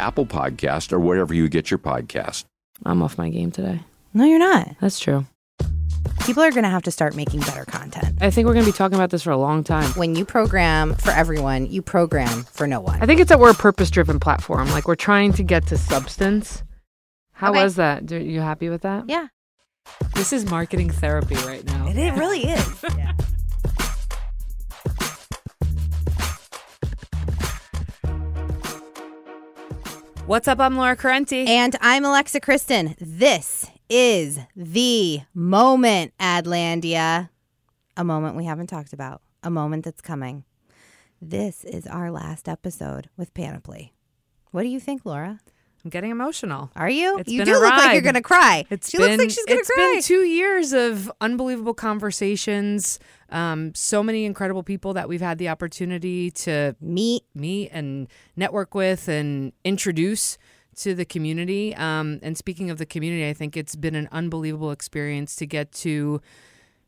Apple Podcast, or wherever you get your podcast. I'm off my game today. No, you're not. That's true. People are going to have to start making better content. I think we're going to be talking about this for a long time. When you program for everyone, you program for no one. I think it's that we're a purpose-driven platform. Like, we're trying to get to substance. How was that? Are you happy with that? Yeah. This is marketing therapy right now. It really is. Yeah. What's up? I'm Laura Corenti. And I'm Alexa Kristen. This is the moment, Adlandia. A moment we haven't talked about. A moment that's coming. This is our last episode with Panoply. What do you think, Laura? I'm getting emotional. Are you? You do look like you're going to cry. She looks like she's going to cry. It's been 2 years of unbelievable conversations. So many incredible people that we've had the opportunity to meet and network with and introduce to the community. And speaking of the community, I think it's been an unbelievable experience to get to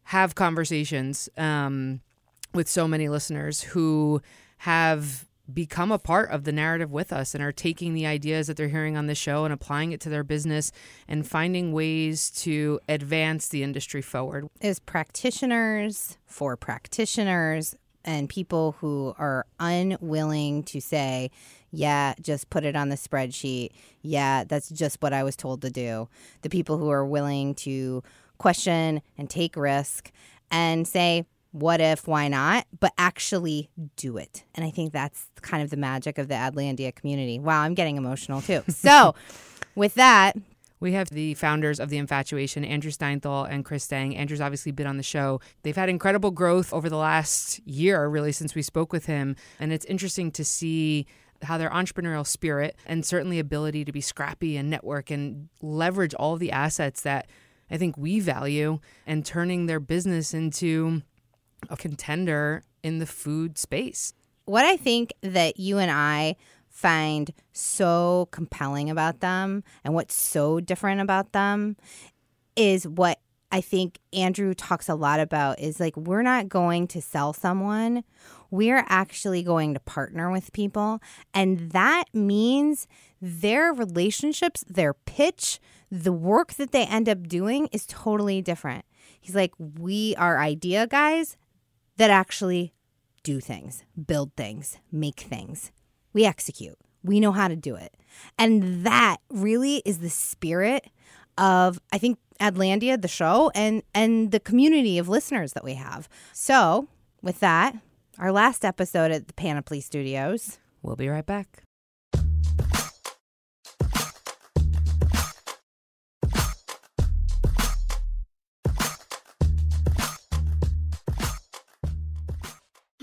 have conversations with so many listeners who have become a part of the narrative with us and are taking the ideas that they're hearing on the show and applying it to their business and finding ways to advance the industry forward. As practitioners, for practitioners, and people who are unwilling to say, yeah, just put it on the spreadsheet. Yeah, that's just what I was told to do. The people who are willing to question and take risk and say, what if, why not, but actually do it. And I think that's kind of the magic of the Adlandia community. Wow, I'm getting emotional too. So with that, we have the founders of The Infatuation, Andrew Steinthal and Chris Stang. Andrew's obviously been on the show. They've had incredible growth over the last year, really, since we spoke with him. And it's interesting to see how their entrepreneurial spirit and certainly ability to be scrappy and network and leverage all the assets that I think we value and turning their business into a contender in the food space. What I think that you and I find so compelling about them and what's so different about them is what I think Andrew talks a lot about is like, we're not going to sell someone. We're actually going to partner with people. And that means their relationships, their pitch, the work that they end up doing is totally different. He's like, we are idea guys that actually do things, build things, make things. We execute. We know how to do it. And that really is the spirit of, I think, Adlandia, the show, and the community of listeners that we have. So with that, our last episode at the Panoply Studios. We'll be right back.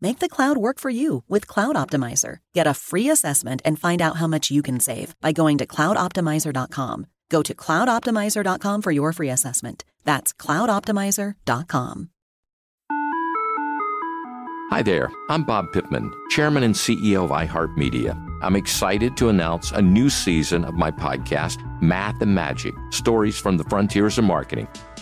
Make the cloud work for you with Cloud Optimizer. Get a free assessment and find out how much you can save by going to cloudoptimizer.com. Go to cloudoptimizer.com for your free assessment. That's cloudoptimizer.com. Hi there, I'm Bob Pittman, Chairman and CEO of iHeartMedia. I'm excited to announce a new season of my podcast, Math and Magic, Stories from the Frontiers of Marketing.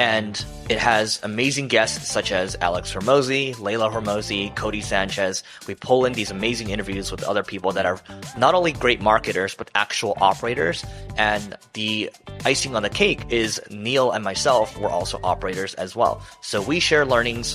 And it has amazing guests such as Alex Hormozi, Layla Hormozi, Cody Sanchez. We pull in these amazing interviews with other people that are not only great marketers, but actual operators. And the icing on the cake is Neil and myself were also operators as well. So we share learnings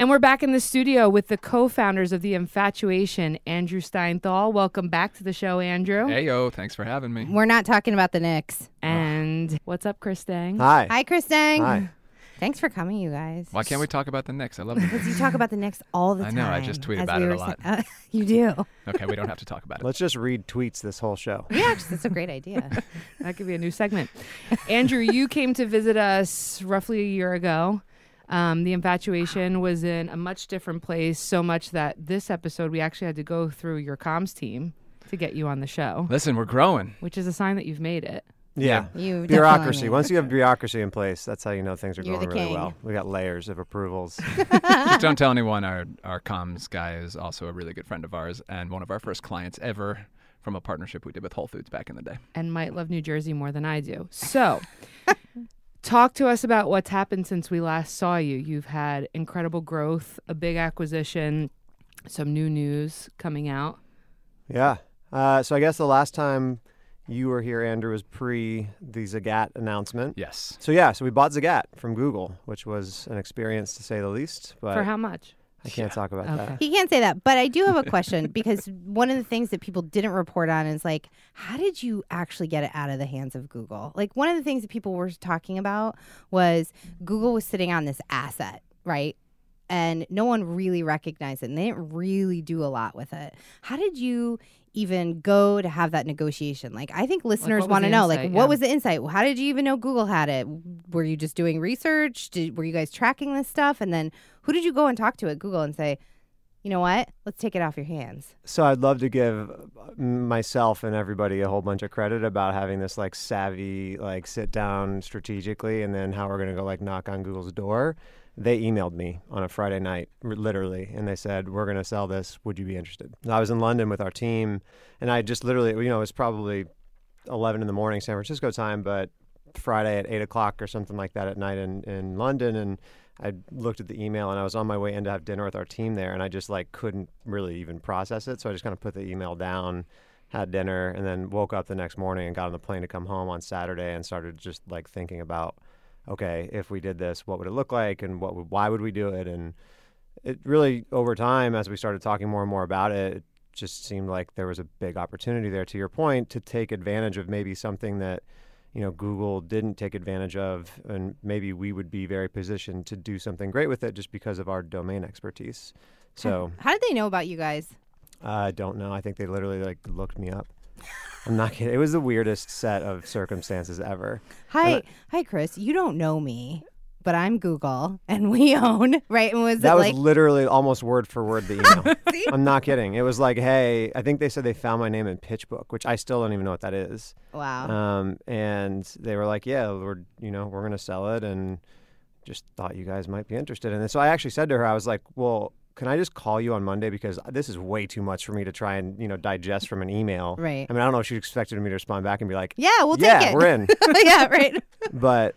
And we're back in the studio with the co-founders of The Infatuation, Andrew Steinthal. Welcome back to the show, Andrew. Hey, yo. Thanks for having me. We're not talking about the Knicks. And what's up, Chris Stang? Hi. Hi, Chris Stang. Hi. Thanks for coming, you guys. Why can't we talk about the Knicks? I love it. Because you talk about the Knicks all the time. I know. I just tweet about it a lot. You do. Okay, we don't have to talk about it. Let's just read tweets this whole show. Yeah, that's a great idea. That could be a new segment. Andrew, you came to visit us roughly a year ago. The Infatuation was in a much different place, so much that this episode we actually had to go through your comms team to get you on the show. Listen, we're growing. Which is a sign that you've made it. Yeah. Bureaucracy. Once you have bureaucracy in place, that's how you know things are going really well. We got layers of approvals. Just don't tell anyone. Our comms guy is also a really good friend of ours and one of our first clients ever from a partnership we did with Whole Foods back in the day. And might love New Jersey more than I do. So talk to us about what's happened since we last saw you. You've had incredible growth, a big acquisition, some new news coming out. Yeah. So I guess the last time you were here, Andrew, was pre the Zagat announcement. Yes. So we bought Zagat from Google, which was an experience to say the least. But for how much? I can't talk about that. He can't say that. But I do have a question because one of the things that people didn't report on is like, how did you actually get it out of the hands of Google? Like one of the things that people were talking about was Google was sitting on this asset, right? And no one really recognized it and they didn't really do a lot with it. How did you even go to have that negotiation? Like, I think listeners want to know, what was the insight? How did you even know Google had it? Were you just doing research? Were you guys tracking this stuff? And then who did you go and talk to at Google and say, you know what? Let's take it off your hands. So I'd love to give myself and everybody a whole bunch of credit about having this savvy, sit down strategically and then how we're going to go knock on Google's door. They emailed me on a Friday night, literally, and they said, we're going to sell this. Would you be interested? And I was in London with our team, and I just literally, it was probably 11 in the morning San Francisco time, but Friday at 8 o'clock or something like that at night in London, and I looked at the email, and I was on my way in to have dinner with our team there, and I just, couldn't really even process it, so I just kind of put the email down, had dinner, and then woke up the next morning and got on the plane to come home on Saturday and started just, thinking about, okay, if we did this, what would it look like and why would we do it? And it really, over time, as we started talking more and more about it, it just seemed like there was a big opportunity there, to your point, to take advantage of maybe something that, Google didn't take advantage of, and maybe we would be very positioned to do something great with it just because of our domain expertise. So how did they know about you guys? I don't know. I think they literally looked me up. I'm not kidding. It was the weirdest set of circumstances ever. Hi, Chris. You don't know me, but I'm Google, and we own, right? And was literally almost word for word the email. See? I'm not kidding. It was hey, I think they said they found my name in PitchBook, which I still don't even know what that is. Wow. And they were yeah, we're we're gonna sell it, and just thought you guys might be interested. And so I actually said to her, I was well, can I just call you on Monday? Because this is way too much for me to try and, digest from an email. Right. I mean, I don't know if she expected me to respond back and be yeah, we'll take it. Yeah, we're in. Yeah, right. But,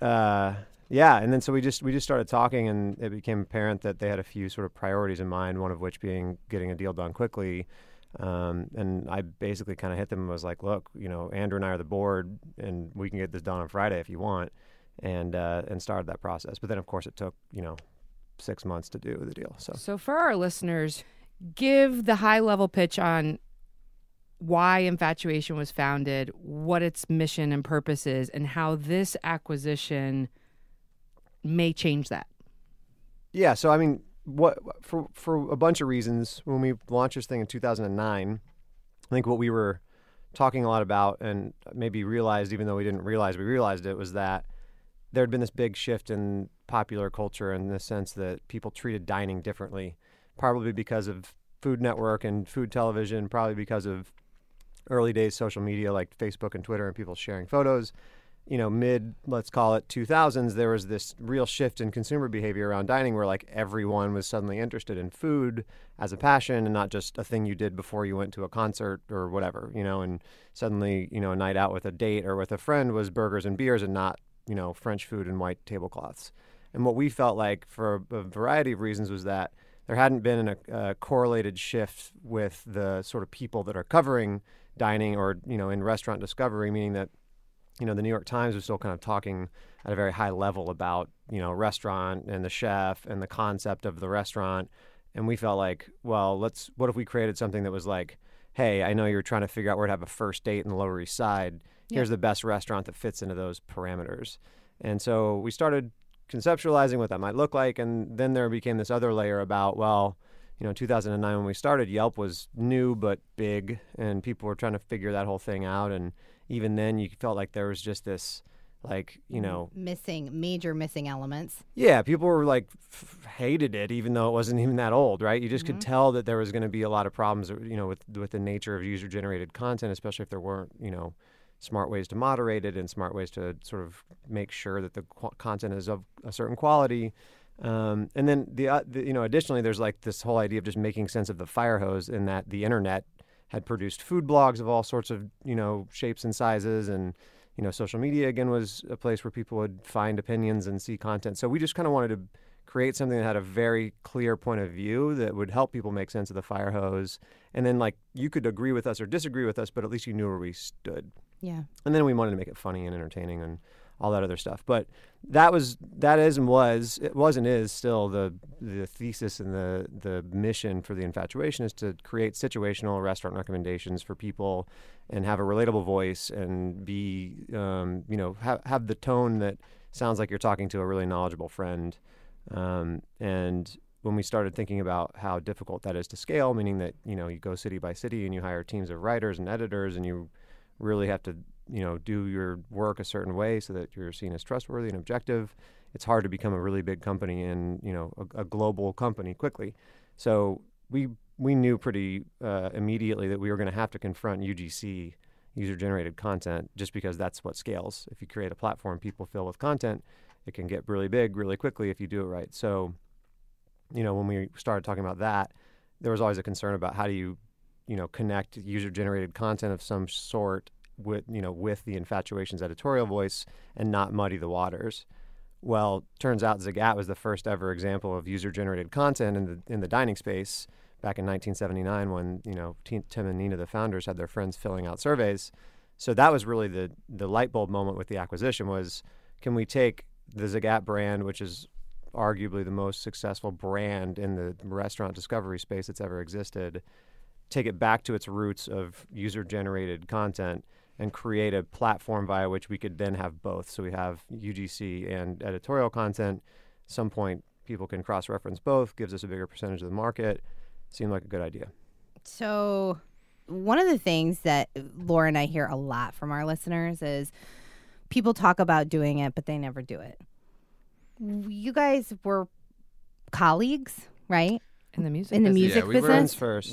yeah. And then so we just started talking, and it became apparent that they had a few sort of priorities in mind, one of which being getting a deal done quickly. And I basically kind of hit them and was like, look, Andrew and I are the board, and we can get this done on Friday if you want, and started that process. But then, of course, it took, 6 months to do the deal. So for our listeners, give the high-level pitch on why Infatuation was founded, what its mission and purpose is, and how this acquisition may change that. Yeah, so I mean, for a bunch of reasons, when we launched this thing in 2009, I think what we were talking a lot about and maybe realized, even though we didn't realize we realized it, was that there had been this big shift in popular culture in the sense that people treated dining differently, probably because of Food Network and food television, probably because of early days social media like Facebook and Twitter and people sharing photos. Mid, let's call it 2000s, there was this real shift in consumer behavior around dining where everyone was suddenly interested in food as a passion and not just a thing you did before you went to a concert or whatever, and suddenly, a night out with a date or with a friend was burgers and beers and not, French food and white tablecloths. And what we felt like, for a variety of reasons, was that there hadn't been a correlated shift with the sort of people that are covering dining or, in restaurant discovery, meaning that you know, the New York Times was still kind of talking at a very high level about, you know, restaurant and the chef and the concept of the restaurant. And we felt like, well, what if we created something that was like, hey, I know you're trying to figure out where to have a first date in the Lower East Side. Here's the best restaurant that fits into those parameters. And so we started conceptualizing what that might look like. And then there became this other layer about, well, you know, in 2009 when we started, Yelp was new but big, and people were trying to figure that whole thing out. And even then you felt like there was just this, like, you know, major missing elements. Yeah, people were like hated it, even though it wasn't even that old, right? You just could tell that there was going to be a lot of problems, you know, with the nature of user generated content, especially if there weren't, you know, smart ways to moderate it and smart ways to sort of make sure that the content is of a certain quality. And then the you know, additionally, there's like this whole idea of just making sense of the fire hose, in that the internet had produced food blogs of all sorts of, you know, shapes and sizes, and, you know, social media, again, was a place where people would find opinions and see content. So we just kind of wanted to create something that had a very clear point of view that would help people make sense of the fire hose. And then, like, you could agree with us or disagree with us, but at least you knew where we stood. Yeah. And then we wanted to make it funny and entertaining and all that other stuff. But that is and is still the thesis and the mission for The Infatuation, is to create situational restaurant recommendations for people and have a relatable voice and be, you know, have the tone that sounds like you're talking to a really knowledgeable friend. And when we started thinking about how difficult that is to scale, meaning that, you know, you go city by city and you hire teams of writers and editors and you really have to, you know, do your work a certain way so that you're seen as trustworthy and objective. It's hard to become a really big company and, you know, a global company quickly. So we knew pretty immediately that we were going to have to confront UGC, user-generated content, just because that's what scales. If you create a platform people fill with content, it can get really big really quickly if you do it right. So, you know, when we started talking about that, there was always a concern about how do you, you know, connect user-generated content of some sort with, you know, with The Infatuation's editorial voice and not muddy the waters. Well, turns out Zagat was the first ever example of user-generated content in the dining space back in 1979 when, you know, Tim and Nina, the founders, had their friends filling out surveys. So that was really the light bulb moment with the acquisition was, can we take the Zagat brand, which is arguably the most successful brand in the restaurant discovery space that's ever existed, take it back to its roots of user-generated content and create a platform via which we could then have both. So we have UGC and editorial content. At some point, people can cross-reference both, gives us a bigger percentage of the market. Seemed like a good idea. So one of the things that Laura and I hear a lot from our listeners is people talk about doing it, but they never do it. You guys were colleagues, right? In the music business?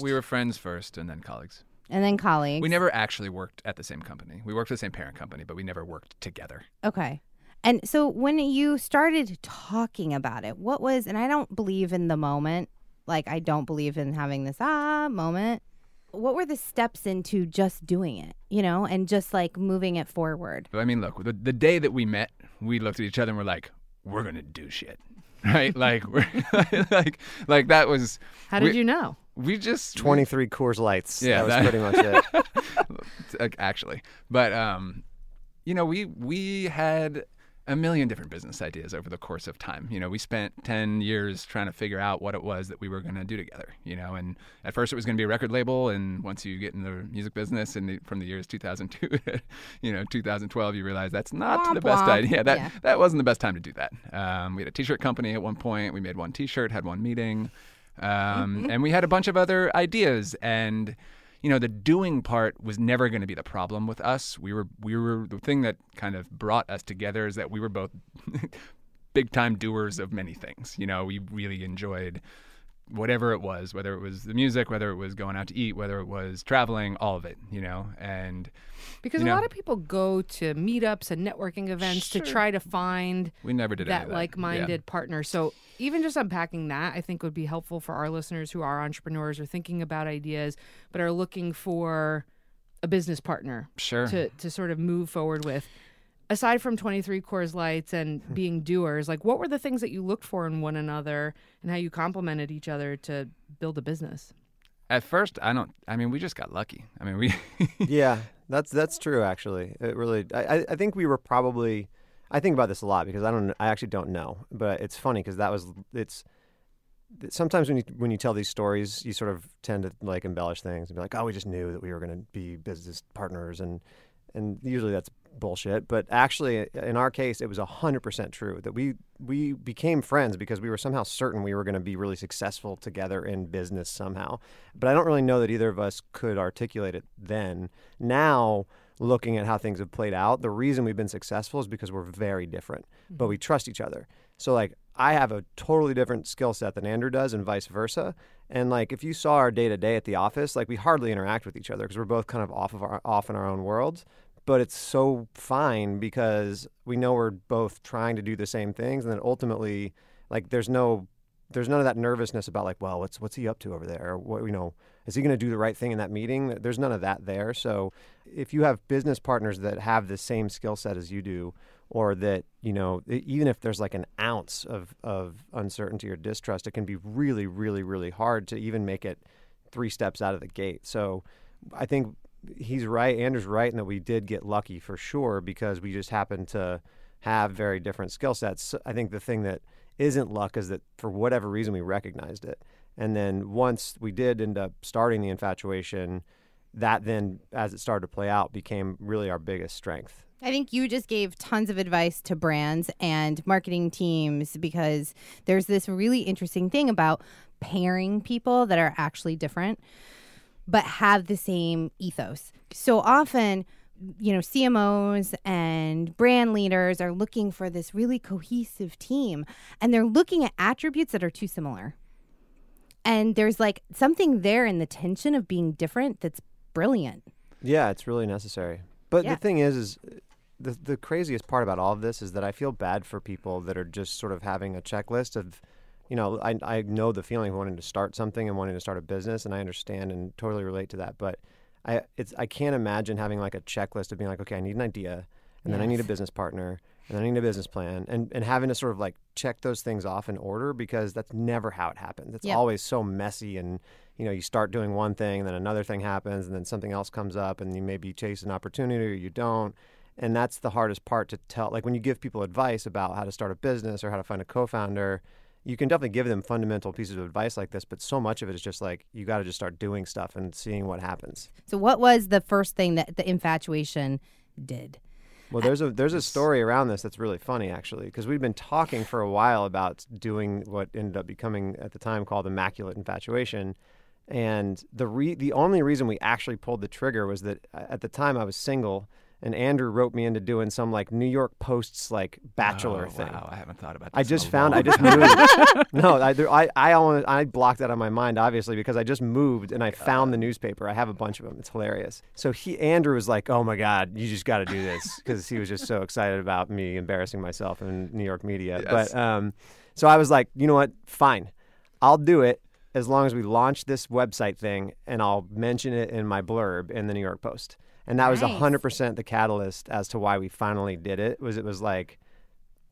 We were friends first and then colleagues. And then colleagues. We never actually worked at the same company. We worked for the same parent company, but we never worked together. Okay. And so when you started talking about it, what was, and I don't believe in the moment, like I don't believe in having this moment. What were the steps into just doing it, you know, and just like moving it forward? I mean, look, the day that we met, we looked at each other and we're like, we're going to do shit. Right? like that was... How did you know? We just... 23 Coors Lights. Yeah, that was pretty much it. Actually. But, you know, we had a million different business ideas over the course of time. You know, we spent 10 years trying to figure out what it was that we were going to do together, you know, and at first it was going to be a record label. And once you get in the music business from the years 2002 to, you know, 2012, you realize that's not the best idea. That wasn't the best time to do that. We had a t-shirt company at one point. We made one t-shirt, had one meeting, and we had a bunch of other ideas. And, you know, the doing part was never going to be the problem with us. We were the thing that kind of brought us together is that we were both big time doers of many things. You know, we really enjoyed whatever it was, whether it was the music, whether it was going out to eat, whether it was traveling, all of it, you know. And because a lot of people go to meetups and networking events to try to find that like-minded partner. So even just unpacking that, I think, would be helpful for our listeners who are entrepreneurs or thinking about ideas but are looking for a business partner to sort of move forward with. Aside from 23 Coors Lights and being doers, like what were the things that you looked for in one another and how you complemented each other to build a business? At first, we just got lucky. I mean, we... yeah. that's true. Actually, it really. I think we were probably. I think about this a lot because I actually don't know, but it's funny because sometimes when you tell these stories, you sort of tend to like embellish things and be like, oh, we just knew that we were going to be business partners, and usually that's bullshit. But actually, in our case, it was 100% true that we became friends because we were somehow certain we were going to be really successful together in business somehow. But I don't really know that either of us could articulate it then. Now, looking at how things have played out, the reason we've been successful is because we're very different, but we trust each other. So like, I have a totally different skill set than Andrew does and vice versa. And like, if you saw our day to day at the office, like we hardly interact with each other because we're both kind of off in our own worlds, but it's so fine because we know we're both trying to do the same things. And then ultimately, like there's none of that nervousness about like, well, what's he up to over there? Or what, you know, is he going to do the right thing in that meeting? There's none of that there. So if you have business partners that have the same skill set as you do, or that, you know, even if there's like an ounce of uncertainty or distrust, it can be really, really, really hard to even make it 3 steps out of the gate. So I think he's right. Andrew's right in that we did get lucky for sure because we just happened to have very different skill sets. I think the thing that isn't luck is that for whatever reason we recognized it. And then once we did end up starting The Infatuation, that then, as it started to play out, became really our biggest strength. I think you just gave tons of advice to brands and marketing teams because there's this really interesting thing about pairing people that are actually different but have the same ethos. So often, you know, CMOs and brand leaders are looking for this really cohesive team, and they're looking at attributes that are too similar. And there's like something there in the tension of being different that's brilliant. Yeah, it's really necessary. But yeah. The thing is the craziest part about all of this is that I feel bad for people that are just sort of having a checklist of, you know, I know the feeling of wanting to start something and wanting to start a business, and I understand and totally relate to that. But I can't imagine having like a checklist of being like, okay, I need an idea, and then I need a business partner, and then I need a business plan, and having to sort of like check those things off in order, because that's never how it happens. It's always so messy, and you know, you start doing one thing, and then another thing happens, and then something else comes up, and you maybe chase an opportunity or you don't. And that's the hardest part to tell. Like when you give people advice about how to start a business or how to find a co-founder, you can definitely give them fundamental pieces of advice like this, but so much of it is just like, you got to just start doing stuff and seeing what happens. So what was the first thing that The Infatuation did? Well, there's a story around this that's really funny, actually, because we've been talking for a while about doing what ended up becoming at the time called Immaculate Infatuation. And the only reason we actually pulled the trigger was that at the time I was single, and Andrew roped me into doing some like New York Post's like bachelor thing. Wow, I haven't thought about this. I just knew it. No, I blocked that out of my mind, obviously, because I just moved and I found the newspaper. I have a bunch of them. It's hilarious. So Andrew was like, "Oh my God, you just got to do this," because he was just so excited about me embarrassing myself in New York media. Yes. But so I was like, you know what? Fine, I'll do it as long as we launch this website thing, and I'll mention it in my blurb in the New York Post. And that was 100% the catalyst as to why we finally did it. It was like,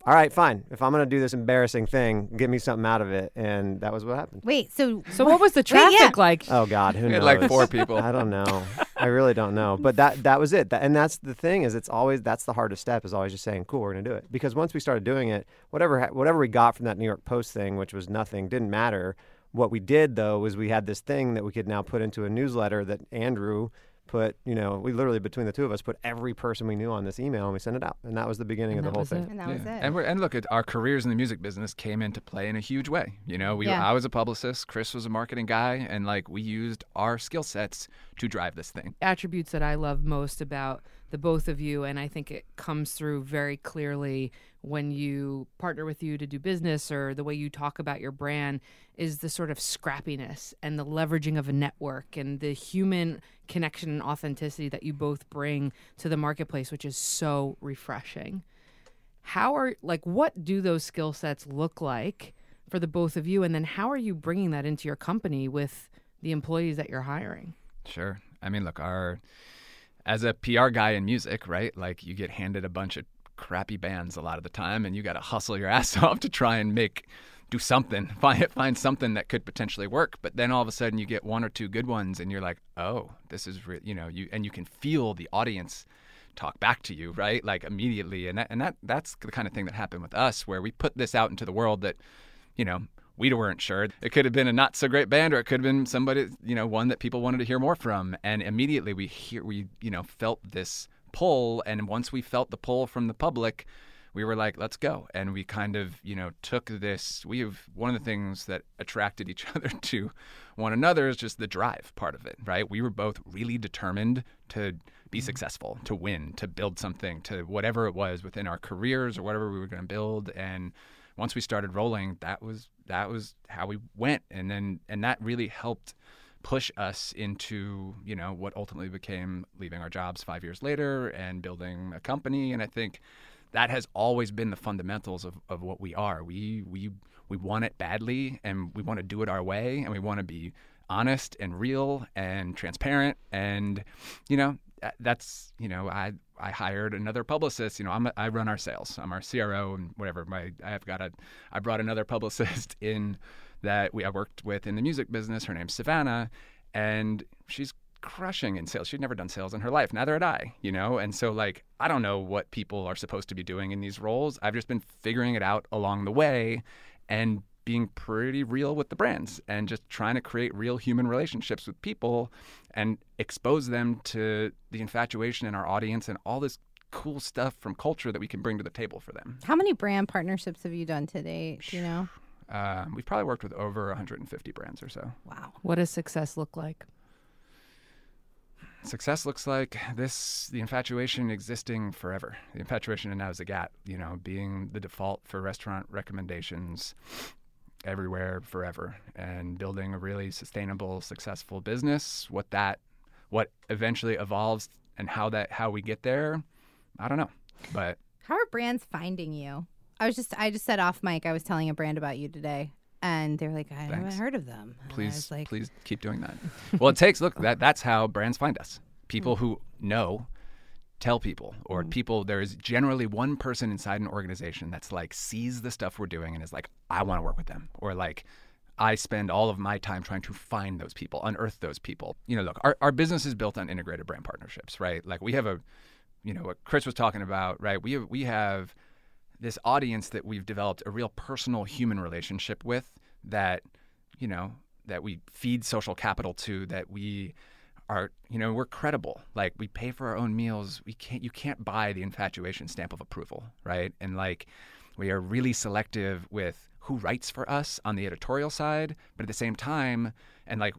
all right, fine. If I'm going to do this embarrassing thing, give me something out of it. And that was what happened. Wait, so what was the traffic like? Oh, God, who knows? Like 4 people. I don't know. I really don't know. But that was it. And that's the thing, is it's always, that's the hardest step, is always just saying, cool, we're going to do it. Because once we started doing it, whatever we got from that New York Post thing, which was nothing, didn't matter. What we did, though, was we had this thing that we could now put into a newsletter that Andrew put, you know, we literally, between the two of us, put every person we knew on this email, and we sent it out. And that was the beginning of the whole thing. And that was it. And look, our careers in the music business came into play in a huge way. You know, I was a publicist, Chris was a marketing guy, and like we used our skill sets to drive this thing. Attributes that I love most about the both of you, and I think it comes through very clearly when you partner with you to do business, or the way you talk about your brand, is the sort of scrappiness and the leveraging of a network and the human connection and authenticity that you both bring to the marketplace, which is so refreshing. What do those skill sets look like for the both of you? And then how are you bringing that into your company with the employees that you're hiring? Sure. I mean, look, as a PR guy in music, right? Like, you get handed a bunch of crappy bands a lot of the time, and you got to hustle your ass off to try and make do something, find something that could potentially work. But then all of a sudden you get one or two good ones and you're like, oh, this is real, you know, and you can feel the audience talk back to you, right? Like immediately. And that's the kind of thing that happened with us, where we put this out into the world that, you know, we weren't sure. It could have been a not so great band, or it could have been somebody, you know, one that people wanted to hear more from. And immediately we felt this pull. And once we felt the pull from the public, we were like, let's go. And we kind of, you know, took this. We have one of the things that attracted each other to one another is just the drive part of it, right? We were both really determined to be successful, to win, to build something, to whatever it was within our careers or whatever we were going to build. And once we started rolling, that was how we went. And that really helped push us into, you know, what ultimately became leaving our jobs 5 years later and building a company. And I think that has always been the fundamentals of what we are. We want it badly, and we want to do it our way, and we want to be honest and real and transparent. And, you know, that's, you know, I hired another publicist. You know, I run our sales. I'm our CRO and whatever. I brought another publicist in that I worked with in the music business. Her name's Savannah, and she's crushing in sales. She'd never done sales in her life. Neither had I, you know? And so, like, I don't know what people are supposed to be doing in these roles. I've just been figuring it out along the way and being pretty real with the brands and just trying to create real human relationships with people and expose them to the infatuation in our audience and all this cool stuff from culture that we can bring to the table for them. How many brand partnerships have you done to date, do you know? We've probably worked with over 150 brands or so. Wow. What does success look like? Success looks like this, the infatuation existing forever. The infatuation and now Zagat, you know, being the default for restaurant recommendations everywhere forever, and building a really sustainable, successful business. What eventually evolves and how we get there, I don't know. But how are brands finding you? I just said off mic, I was telling a brand about you today. And they're like, I haven't heard of them. And please, like, please keep doing that. Well, it takes, look, that's how brands find us. People who know, tell people, or people, there is generally one person inside an organization that's like, sees the stuff we're doing and is like, I want to work with them. Or like, I spend all of my time trying to find those people, unearth those people. You know, look, our business is built on integrated brand partnerships, right? Like we have you know, what Chris was talking about, right? We have this audience that we've developed a real personal human relationship with, that, you know, that we feed social capital to, that we are, you know, we're credible. Like we pay for our own meals. You can't buy the infatuation stamp of approval, right? And like we are really selective with who writes for us on the editorial side, but at the same time, and like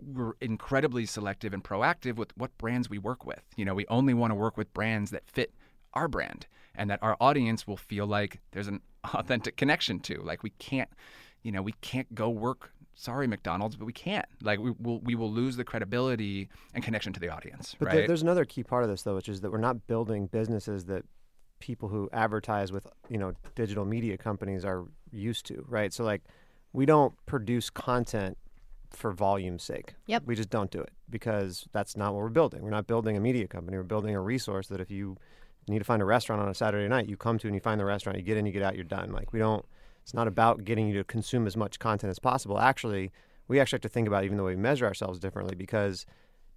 we're incredibly selective and proactive with what brands we work with. You know, we only want to work with brands that fit our brand, and that our audience will feel like there's an authentic connection to. Like we can't go work. Sorry, McDonald's, but we can't. Like we will lose the credibility and connection to the audience. But right? There's another key part of this though, which is that we're not building businesses that people who advertise with, you know, digital media companies are used to, right? So like we don't produce content for volume's sake. Yep. We just don't do it because that's not what we're building. We're not building a media company. We're building a resource that if you need to find a restaurant on a Saturday night, you come to and you find the restaurant, you get in, you get out, you're done. Like it's not about getting you to consume as much content as possible. Actually, we actually have to think about even the way we measure ourselves differently, because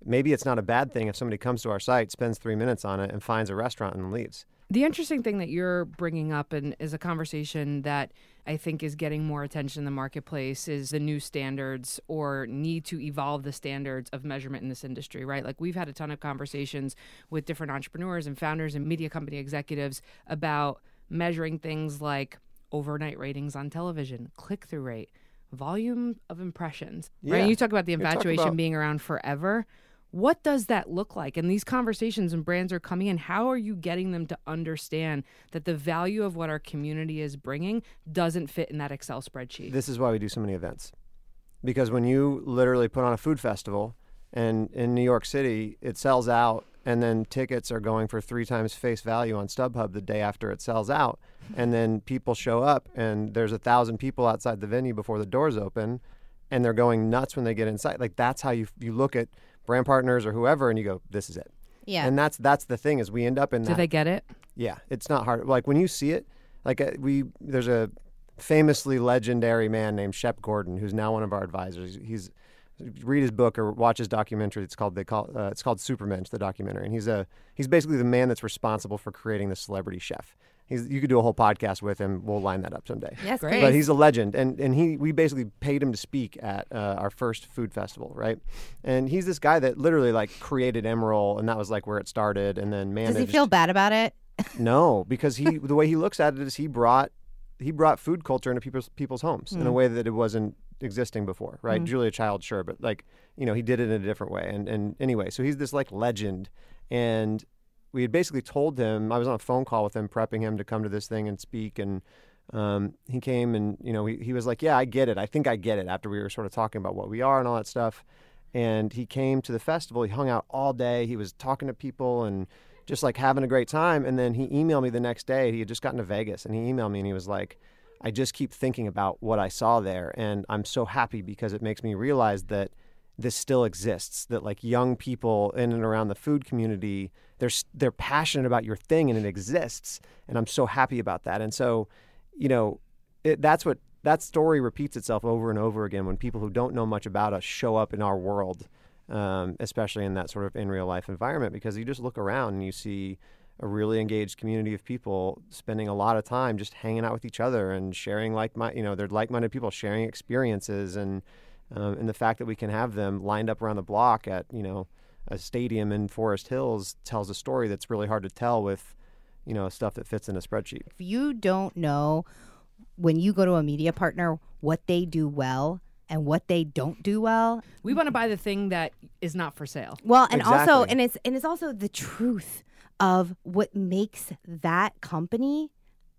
maybe it's not a bad thing if somebody comes to our site, spends 3 minutes on it, and finds a restaurant and leaves. The interesting thing that you're bringing up and is a conversation that I think is getting more attention in the marketplace is the new standards, or need to evolve the standards of measurement in this industry, right? Like we've had a ton of conversations with different entrepreneurs and founders and media company executives about measuring things like overnight ratings on television, click-through rate, volume of impressions, yeah. Right? You talk about the infatuation being around forever. What does that look like? And these conversations and brands are coming in. How are you getting them to understand that the value of what our community is bringing doesn't fit in that Excel spreadsheet? This is why we do so many events. Because when you literally put on a food festival and in New York City, it sells out, and then tickets are going for 3 times face value on StubHub the day after it sells out. And then people show up and there's 1,000 people outside the venue before the doors open, and they're going nuts when they get inside. Like that's how you look at brand partners or whoever, and you go, this is it. Yeah. And that's the thing, is we end up in that. Do they get it? Yeah. It's not hard. Like when you see it, like there's a famously legendary man named Shep Gordon, who's now one of our advisors. He's read his book or watch his documentary. It's called Supermensch, the documentary, and he's basically the man that's responsible for creating the celebrity chef. You could do a whole podcast with him. We'll line that up someday. Yes, great. But he's a legend, and we basically paid him to speak at our first food festival, right? And he's this guy that literally like created Emeril, and that was like where it started, and then managed. Does he feel bad about it? No, because the way he looks at it is he brought food culture into people's homes in a way that it wasn't existing before, right? Mm-hmm. Julia Child, sure, but like, you know, he did it in a different way. And anyway, so he's this like legend, and we had basically told him, I was on a phone call with him, prepping him to come to this thing and speak, and he came, and you know, he was like, yeah, I get it. I think I get it, after we were sort of talking about what we are and all that stuff. And he came to the festival, he hung out all day, he was talking to people and just like having a great time. And then he emailed me the next day. He had just gotten to Vegas, and he emailed me and he was like, I just keep thinking about what I saw there, and I'm so happy because it makes me realize that this still exists, that like young people in and around the food community, they're passionate about your thing and it exists, and I'm so happy about that. And so, you know, that story repeats itself over and over again when people who don't know much about us show up in our world, especially in that sort of in real life environment, because you just look around and you see a really engaged community of people spending a lot of time just hanging out with each other and sharing they're like-minded people sharing experiences, and the fact that we can have them lined up around the block at, you know, a stadium in Forest Hills tells a story that's really hard to tell with, you know, stuff that fits in a spreadsheet. If you don't know when you go to a media partner what they do well and what they don't do well, we want to buy the thing that is not for sale. Well, and exactly. Also, and it's also the truth of what makes that company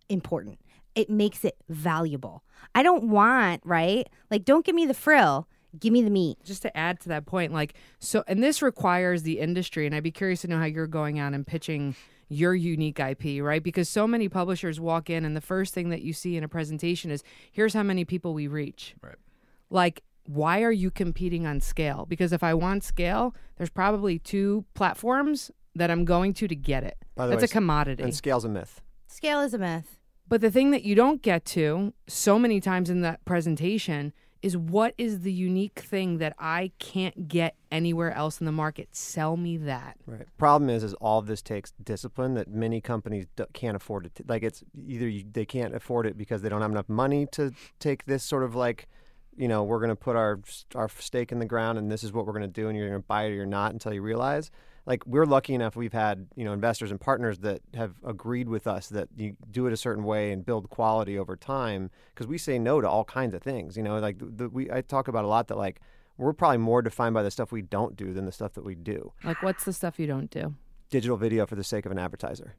important. It makes it valuable. I don't want, right? Like, don't give me the frill. Give me the meat. Just to add to that point, like, so, and this requires the industry, and I'd be curious to know how you're going out and pitching your unique IP, right? Because so many publishers walk in, and the first thing that you see in a presentation is, here's how many people we reach. Right. Like, why are you competing on scale? Because if I want scale, there's probably two platforms that I'm going to get it. That's a commodity. And scale's a myth. Scale is a myth. But the thing that you don't get to so many times in that presentation is, what is the unique thing that I can't get anywhere else in the market? Sell me that. Right. Problem is all of this takes discipline that many companies can't afford it. Like, it's either they can't afford it because they don't have enough money to take this sort of like, you know, we're going to put our stake in the ground and this is what we're going to do, and you're going to buy it or you're not until you realize. Like, we're lucky enough, we've had, you know, investors and partners that have agreed with us that you do it a certain way and build quality over time, because we say no to all kinds of things. You know, like I talk about a lot that, like, we're probably more defined by the stuff we don't do than the stuff that we do. Like, what's the stuff you don't do? Digital video for the sake of an advertiser.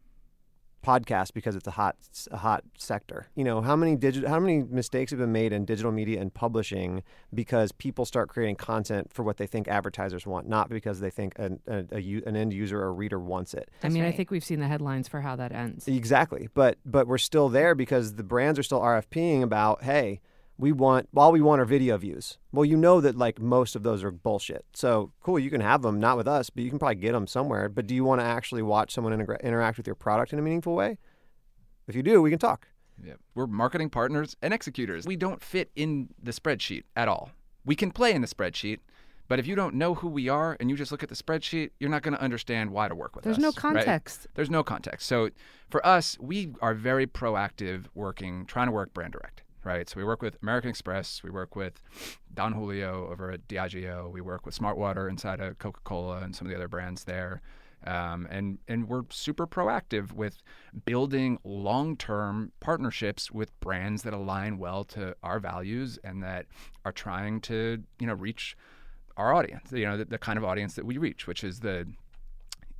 Podcast because it's a hot sector. You know, how many mistakes have been made in digital media and publishing because people start creating content for what they think advertisers want, not because they think an end user or reader wants it. That's, I mean, right. I think we've seen the headlines for how that ends. Exactly. But we're still there because the brands are still RFPing about, hey, all we want are video views. Well, you know that, like, most of those are bullshit. So, cool, you can have them, not with us, but you can probably get them somewhere. But do you want to actually watch someone interact with your product in a meaningful way? If you do, we can talk. Yeah. We're marketing partners and executors. We don't fit in the spreadsheet at all. We can play in the spreadsheet, but if you don't know who we are and you just look at the spreadsheet, you're not going to understand why to work with us. There's no context. Right? There's no context. So, for us, we are very proactive trying to work brand direct. Right, so we work with American Express, we work with Don Julio over at Diageo, we work with Smartwater inside of Coca-Cola and some of the other brands there, and we're super proactive with building long-term partnerships with brands that align well to our values and that are trying to, you know, reach our audience, you know, the kind of audience that we reach, which is the,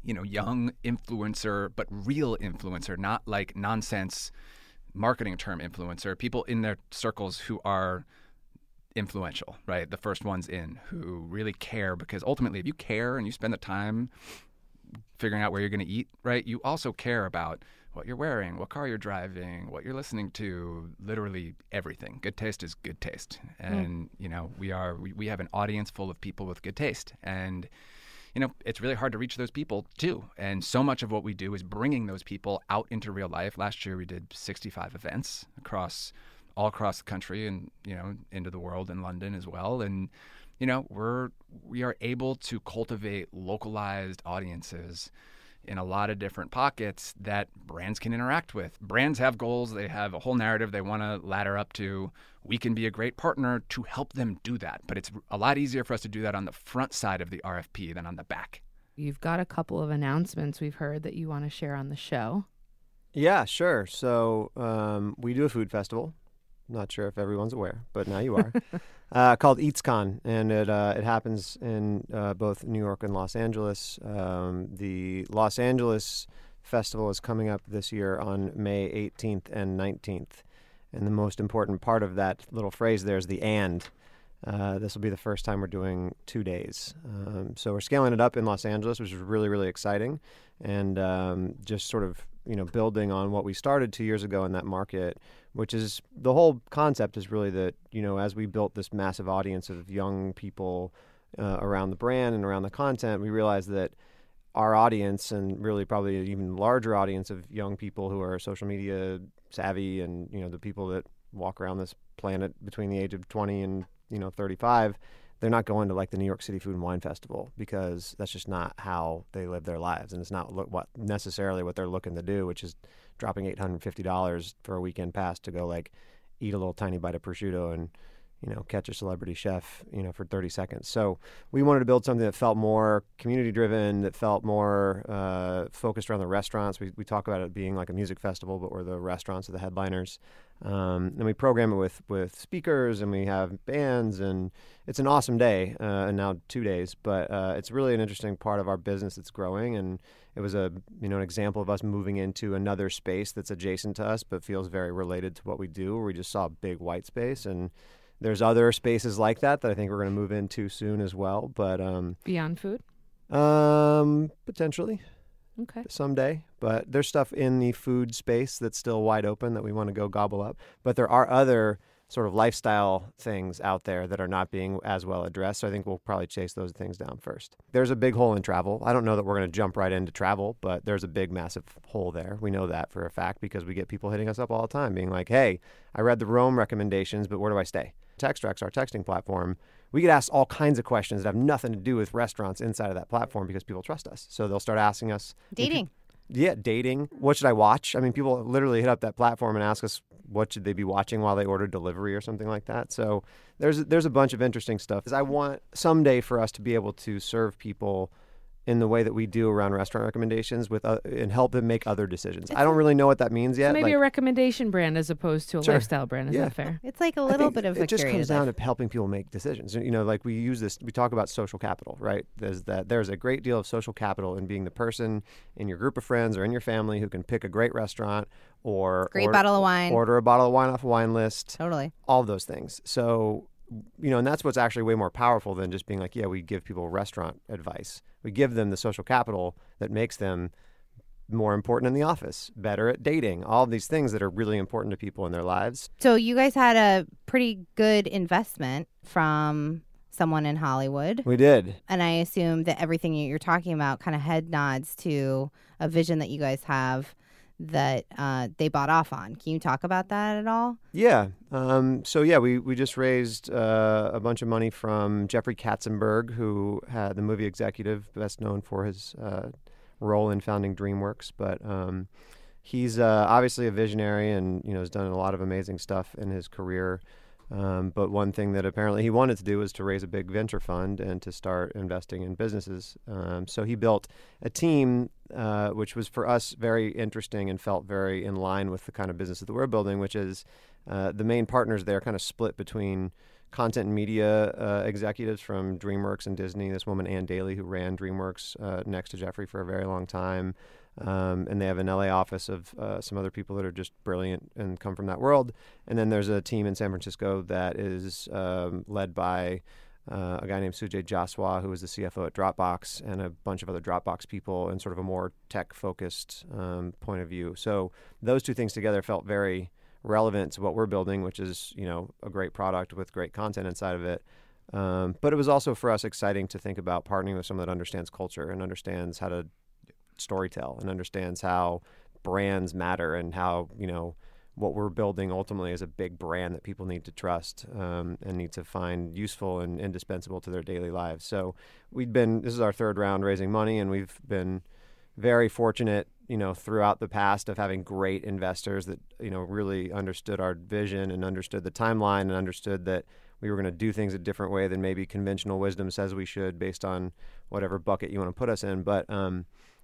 you know, young influencer, but real influencer, not like nonsense marketing term influencer, people in their circles who are influential, right? The first ones in, who really care, because ultimately if you care and you spend the time figuring out where you're going to eat, right, you also care about what you're wearing, what car you're driving, what you're listening to, literally everything. Good taste is good taste. And, you know, we have an audience full of people with good taste. And, you know, it's really hard to reach those people, too. And so much of what we do is bringing those people out into real life. Last year, we did 65 events across all across the country and, you know, into the world in London as well. And, you know, we are able to cultivate localized audiences in a lot of different pockets that brands can interact with. Brands have goals. They have a whole narrative they want to ladder up to. We can be a great partner to help them do that. But it's a lot easier for us to do that on the front side of the RFP than on the back. You've got a couple of announcements we've heard that you want to share on the show. Yeah, sure. So we do a food festival. Not sure if everyone's aware, but now you are, called EatsCon. And it happens in both New York and Los Angeles. The Los Angeles festival is coming up this year on May 18th and 19th. And the most important part of that little phrase there is the and. This will be the first time we're doing 2 days. So we're scaling it up in Los Angeles, which is really, really exciting. And just sort of, you know, building on what we started 2 years ago in that market, which is the whole concept is really that, you know, as we built this massive audience of young people around the brand and around the content, we realized that our audience, and really probably an even larger audience of young people who are social media savvy and, you know, the people that walk around this planet between the age of 20 and, you know, 35, they're not going to like the New York City Food and Wine Festival because that's just not how they live their lives. And it's not necessarily what they're looking to do, which is dropping $850 for a weekend pass to go like eat a little tiny bite of prosciutto and, you know, catch a celebrity chef, you know, for 30 seconds. So we wanted to build something that felt more community driven, that felt more focused around the restaurants. We talk about it being like a music festival, but where the restaurants are the headliners. And we program it with speakers, and we have bands, and it's an awesome day, and now 2 days. But it's really an interesting part of our business that's growing, and it was an example of us moving into another space that's adjacent to us but feels very related to what we do, where we just saw a big white space. And there's other spaces like that that I think we're going to move into soon as well. But beyond food? Potentially. Okay. Someday. But there's stuff in the food space that's still wide open that we want to go gobble up. But there are other sort of lifestyle things out there that are not being as well addressed. So I think we'll probably chase those things down first. There's a big hole in travel. I don't know that we're going to jump right into travel, but there's a big, massive hole there. We know that for a fact because we get people hitting us up all the time being like, hey, I read the Rome recommendations, but where do I stay? Textrex, our texting platform, we get asked all kinds of questions that have nothing to do with restaurants inside of that platform because people trust us. So they'll start asking us. Dating. Yeah, dating. What should I watch? I mean, people literally hit up that platform and ask us what should they be watching while they order delivery or something like that. So there's a bunch of interesting stuff. I want someday for us to be able to serve people in the way that we do around restaurant recommendations with and help them make other decisions. I don't really know what that means yet. So maybe like, a recommendation brand as opposed to a lifestyle brand. Is that fair? It's like a little bit of it just comes down to helping people make decisions. You know, like we use this, we talk about social capital, right? There's a great deal of social capital in being the person in your group of friends or in your family who can pick a great restaurant or order a bottle of wine off a wine list. Totally. All of those things. So, you know, and that's what's actually way more powerful than just being like, yeah, we give people restaurant advice. We give them the social capital that makes them more important in the office, better at dating, all of these things that are really important to people in their lives. So you guys had a pretty good investment from someone in Hollywood. We did. And I assume that everything you're talking about kind of head nods to a vision that you guys have that they bought off on. Can you talk about that at all? Yeah. We just raised a bunch of money from Jeffrey Katzenberg, who had the movie executive, best known for his role in founding DreamWorks. But he's obviously a visionary and, you know, has done a lot of amazing stuff in his career. But one thing that apparently he wanted to do was to raise a big venture fund and to start investing in businesses. So he built a team, which was for us very interesting and felt very in line with the kind of business that we're building, which is the main partners there kind of split between content and media executives from DreamWorks and Disney, this woman, Ann Daly, who ran DreamWorks next to Jeffrey for a very long time. And they have an LA office of some other people that are just brilliant and come from that world. And then there's a team in San Francisco that is led by a guy named Sujay Jaswa, who is the CFO at Dropbox, and a bunch of other Dropbox people and sort of a more tech-focused point of view. So those two things together felt very relevant to what we're building, which is, you know, a great product with great content inside of it. But it was also for us exciting to think about partnering with someone that understands culture and understands how to storytell and understands how brands matter and how, you know, what we're building ultimately is a big brand that people need to trust and need to find useful and indispensable to their daily lives. So we've been, this is our third round raising money, and we've been very fortunate, you know, throughout the past of having great investors that, you know, really understood our vision and understood the timeline and understood that we were going to do things a different way than maybe conventional wisdom says we should based on whatever bucket you want to put us in. But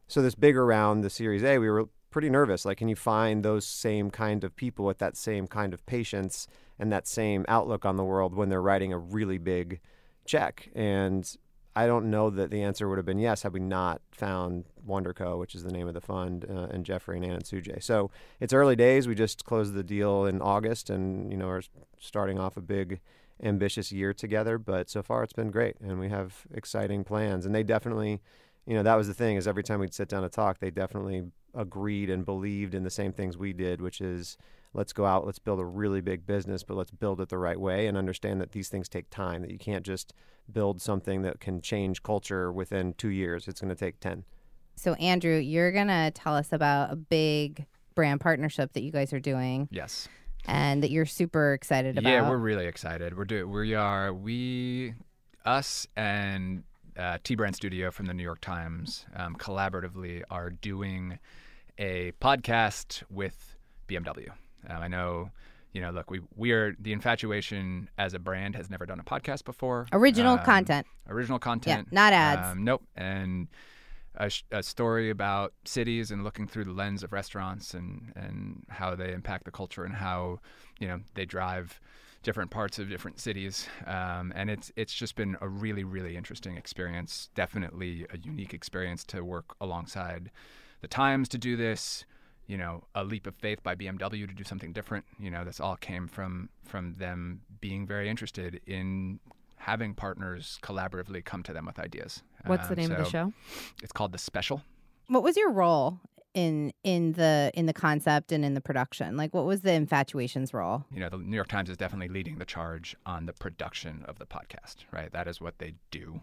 so this bigger round, the Series A, we were pretty nervous. Like, can you find those same kind of people with that same kind of patience and that same outlook on the world when they're writing a really big check? And I don't know that the answer would have been yes had we not found WonderCo, which is the name of the fund, and Jeffrey and Ann and Sujay. So it's early days. We just closed the deal in August and, you know, are starting off a big, ambitious year together. But so far it's been great, and we have exciting plans. And they definitely, you know, that was the thing, is every time we'd sit down to talk, they definitely agreed and believed in the same things we did, which is let's go out, let's build a really big business, but let's build it the right way and understand that these things take time, that you can't just build something that can change culture within 2 years. It's going to take 10. So Andrew, you're going to tell us about a big brand partnership that you guys are doing. Yes. And that you're super excited about. Yeah, we're really excited. Us and T-Brand Studio from the New York Times collaboratively are doing a podcast with BMW. I know, you know, look, we are, The Infatuation as a brand has never done a podcast before. Original content. Yeah, not ads. Nope. And a story about cities and looking through the lens of restaurants and how they impact the culture and how, you know, they drive different parts of different cities, and it's just been a really, really interesting experience. Definitely a unique experience to work alongside the Times to do this. You know, a leap of faith by BMW to do something different. You know, this all came from them being very interested in having partners collaboratively come to them with ideas. What's the name of the show? It's called The Special. What was your role in the concept and in the production? Like, what was The Infatuation's role? You know, the New York Times is definitely leading the charge on the production of the podcast, right? That is what they do.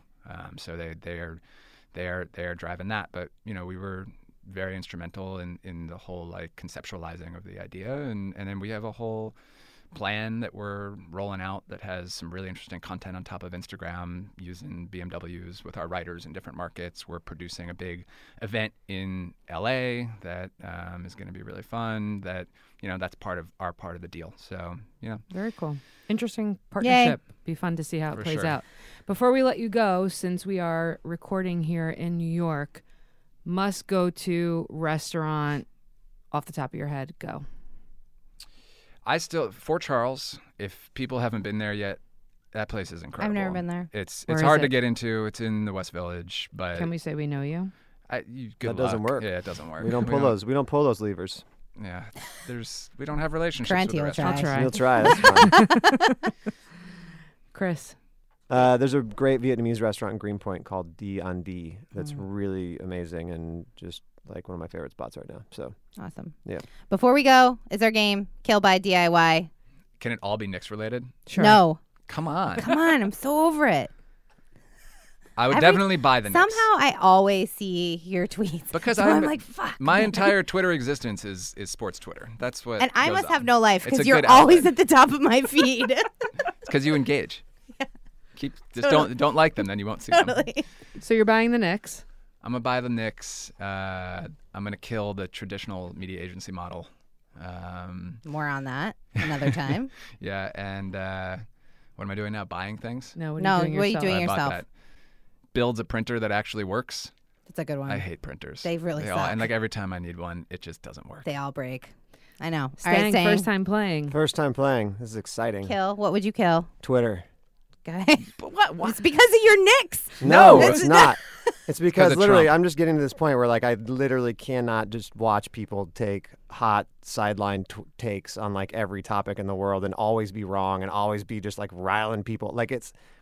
So they are driving that. But, you know, we were very instrumental in the whole, like, conceptualizing of the idea. And then we have a whole plan that we're rolling out that has some really interesting content on top of Instagram, using BMWs with our writers in different markets. We're producing a big event in LA that is going to be really fun. That, you know, that's part of the deal. So, you know, very cool, interesting partnership. Yay. Be fun to see how it plays out. Before we let you go, since we are recording here in New York, must go to restaurant off the top of your head. Go. I still, Fort Charles, if people haven't been there yet, that place is incredible. I've never been there. It's hard to get into. It's in the West Village, but can we say we know you? Good luck. That doesn't work. Yeah, it doesn't work. We don't pull those levers. Yeah, we don't have relationships. Corenti will try. He'll try. That's fine. Chris, there's a great Vietnamese restaurant in Greenpoint called D on D that's really amazing and just, like, one of my favorite spots right now. So awesome. Yeah. Before we go, is our game Kill by DIY. Can it all be Knicks related? Sure. No. Come on. I'm so over it. I would definitely buy the Knicks. Somehow I always see your tweets. Because I'm like, fuck. My entire Twitter existence is sports Twitter. That's what. And I must have no life because you're always at the top of my feed. It's because you engage. Yeah. Don't like them, then you won't see them. So you're buying the Knicks. I'm going to buy the Knicks. I'm going to kill the traditional media agency model. More on that another time. Yeah. And what am I doing now? Buying things? No, what are you doing yourself? That. Builds a printer that actually works. That's a good one. I hate printers. They really suck. And, like, every time I need one, it just doesn't work. They all break. I know. Stang, all right, first time playing. This is exciting. Kill. What would you kill? Twitter. But what? It's because of your Knicks. No, it's not. It's because literally Trump. I'm just getting to this point where, like, I literally cannot just watch people take hot sideline takes on, like, every topic in the world and always be wrong and always be just, like, riling people. Like,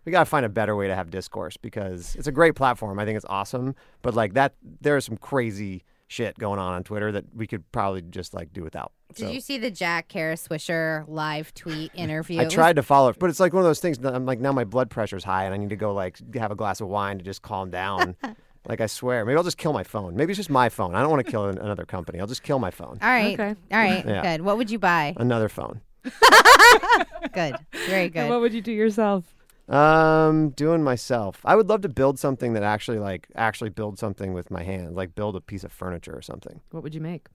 we got to find a better way to have discourse because it's a great platform. I think it's awesome. But, like, there is some crazy shit going on Twitter that we could probably just, like, do without. Did you see the Jack Harris Swisher live tweet interview? I tried to follow it, but it's like one of those things that I'm like, now my blood pressure's high and I need to go, like, have a glass of wine to just calm down. Like, I swear. Maybe I'll just kill my phone. Maybe it's just my phone. I don't want to kill another company. I'll just kill my phone. All right. Okay. All right. Yeah. Good. What would you buy? Another phone. Good. Very good. And what would you do yourself? Doing myself. I would love to build something that actually build something with my hand, like build a piece of furniture or something. What would you make?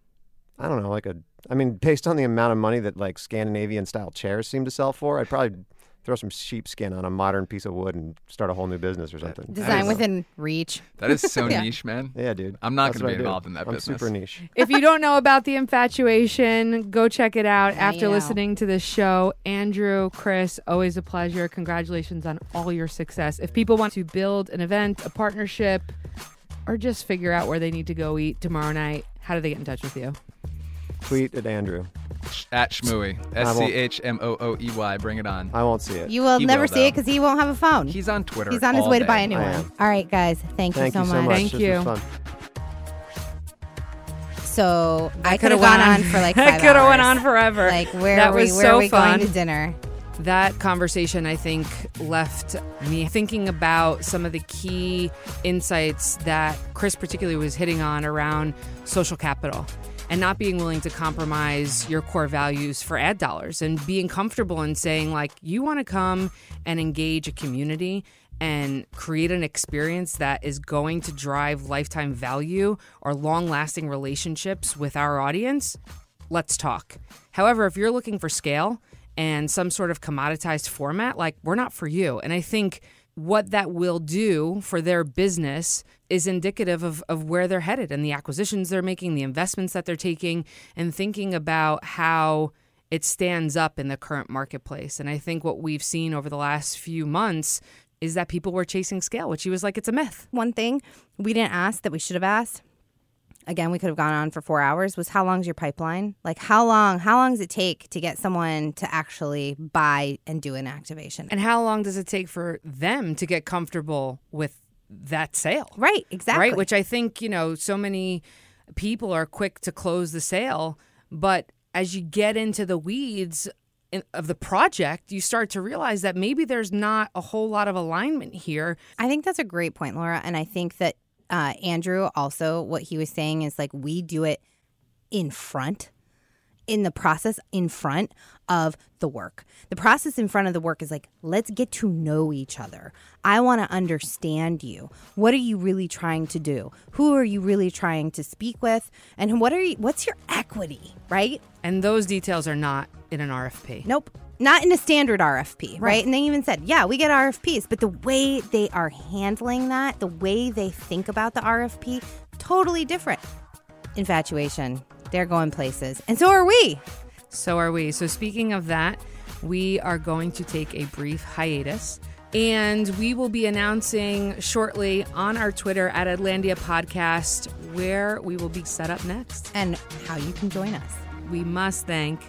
I don't know, based on the amount of money that like Scandinavian style chairs seem to sell for, I'd probably throw some sheepskin on a modern piece of wood and start a whole new business or something. Design within reach. That is so niche, man. Yeah, dude. I'm not going to be involved in that business. I'm super niche. If you don't know about The Infatuation, go check it out after listening to this show. Andrew, Chris, always a pleasure. Congratulations on all your success. If people want to build an event, a partnership, or just figure out where they need to go eat tomorrow night, how do they get in touch with you? Tweet at Andrew. At Shmooey. SCHMOOEY. Bring it on. I won't see it. You will never see it because he won't have a phone. He's on Twitter. He's on his way to buy a new one. All right, guys. Thank you so much. Thank you. So I could have gone on for like 5 hours. That could have went on forever. Like, where are we going to dinner? That conversation, I think, left me thinking about some of the key insights that Chris particularly was hitting on around social capital. And not being willing to compromise your core values for ad dollars and being comfortable in saying, like, you want to come and engage a community and create an experience that is going to drive lifetime value or long-lasting relationships with our audience, let's talk. However, if you're looking for scale and some sort of commoditized format, like, we're not for you. And I think what that will do for their business is indicative of where they're headed and the acquisitions they're making, the investments that they're taking, and thinking about how it stands up in the current marketplace. And I think what we've seen over the last few months is that people were chasing scale, which he was like, it's a myth. One thing we didn't ask that we should have asked, again, we could have gone on for 4 hours, was how long's your pipeline? Like, how long does it take to get someone to actually buy and do an activation? And how long does it take for them to get comfortable with that sale? Right, exactly. Right, which I think, so many people are quick to close the sale, but as you get into the weeds of the project, you start to realize that maybe there's not a whole lot of alignment here. I think that's a great point, Laura, and I think that Andrew, also, what he was saying is, like, we do it in front of the work. The process in front of the work is like, let's get to know each other. I want to understand you. What are you really trying to do? Who are you really trying to speak with? And what's your equity, right? And those details are not in an RFP. Nope. Not in a standard RFP, right? And they even said, we get RFPs. But the way they are handling that, the way they think about the RFP, totally different. Infatuation. They're going places. And so are we. So speaking of that, we are going to take a brief hiatus. And we will be announcing shortly on our Twitter at Adlandia Podcast where we will be set up next. And how you can join us. We must thank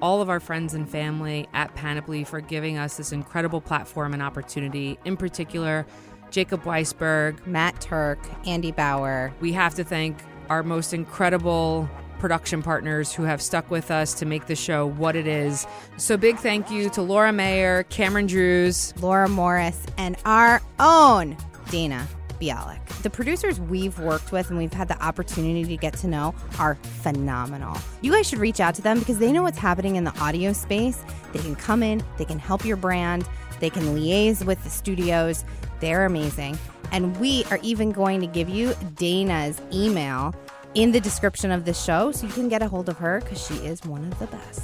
all of our friends and family at Panoply for giving us this incredible platform and opportunity. In particular, Jacob Weisberg, Matt Turk, Andy Bauer. We have to thank our most incredible production partners who have stuck with us to make the show what it is. So big thank you to Laura Mayer, Cameron Drews, Laura Morris, and our own Dana Bialik. The producers we've worked with and we've had the opportunity to get to know are phenomenal. You guys should reach out to them because they know what's happening in the audio space. They can come in, they can help your brand, they can liaise with the studios. They're amazing. And we are even going to give you Dana's email in the description of the show so you can get a hold of her because she is one of the best.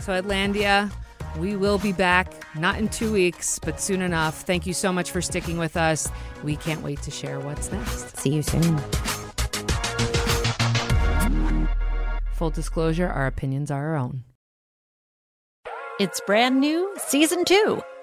So Adlandia, we will be back, not in 2 weeks, but soon enough. Thank you so much for sticking with us. We can't wait to share what's next. See you soon. Full disclosure, our opinions are our own. It's brand new, season 2.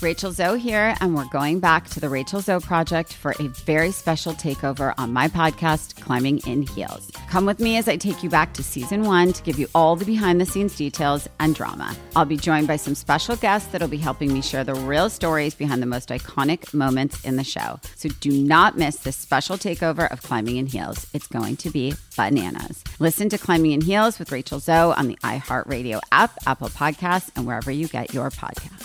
Rachel Zoe here, and we're going back to the Rachel Zoe Project for a very special takeover on my podcast, Climbing in Heels. Come with me as I take you back to season 1 to give you all the behind-the-scenes details and drama. I'll be joined by some special guests that'll be helping me share the real stories behind the most iconic moments in the show. So do not miss this special takeover of Climbing in Heels. It's going to be bananas. Listen to Climbing in Heels with Rachel Zoe on the iHeartRadio app, Apple Podcasts, and wherever you get your podcasts.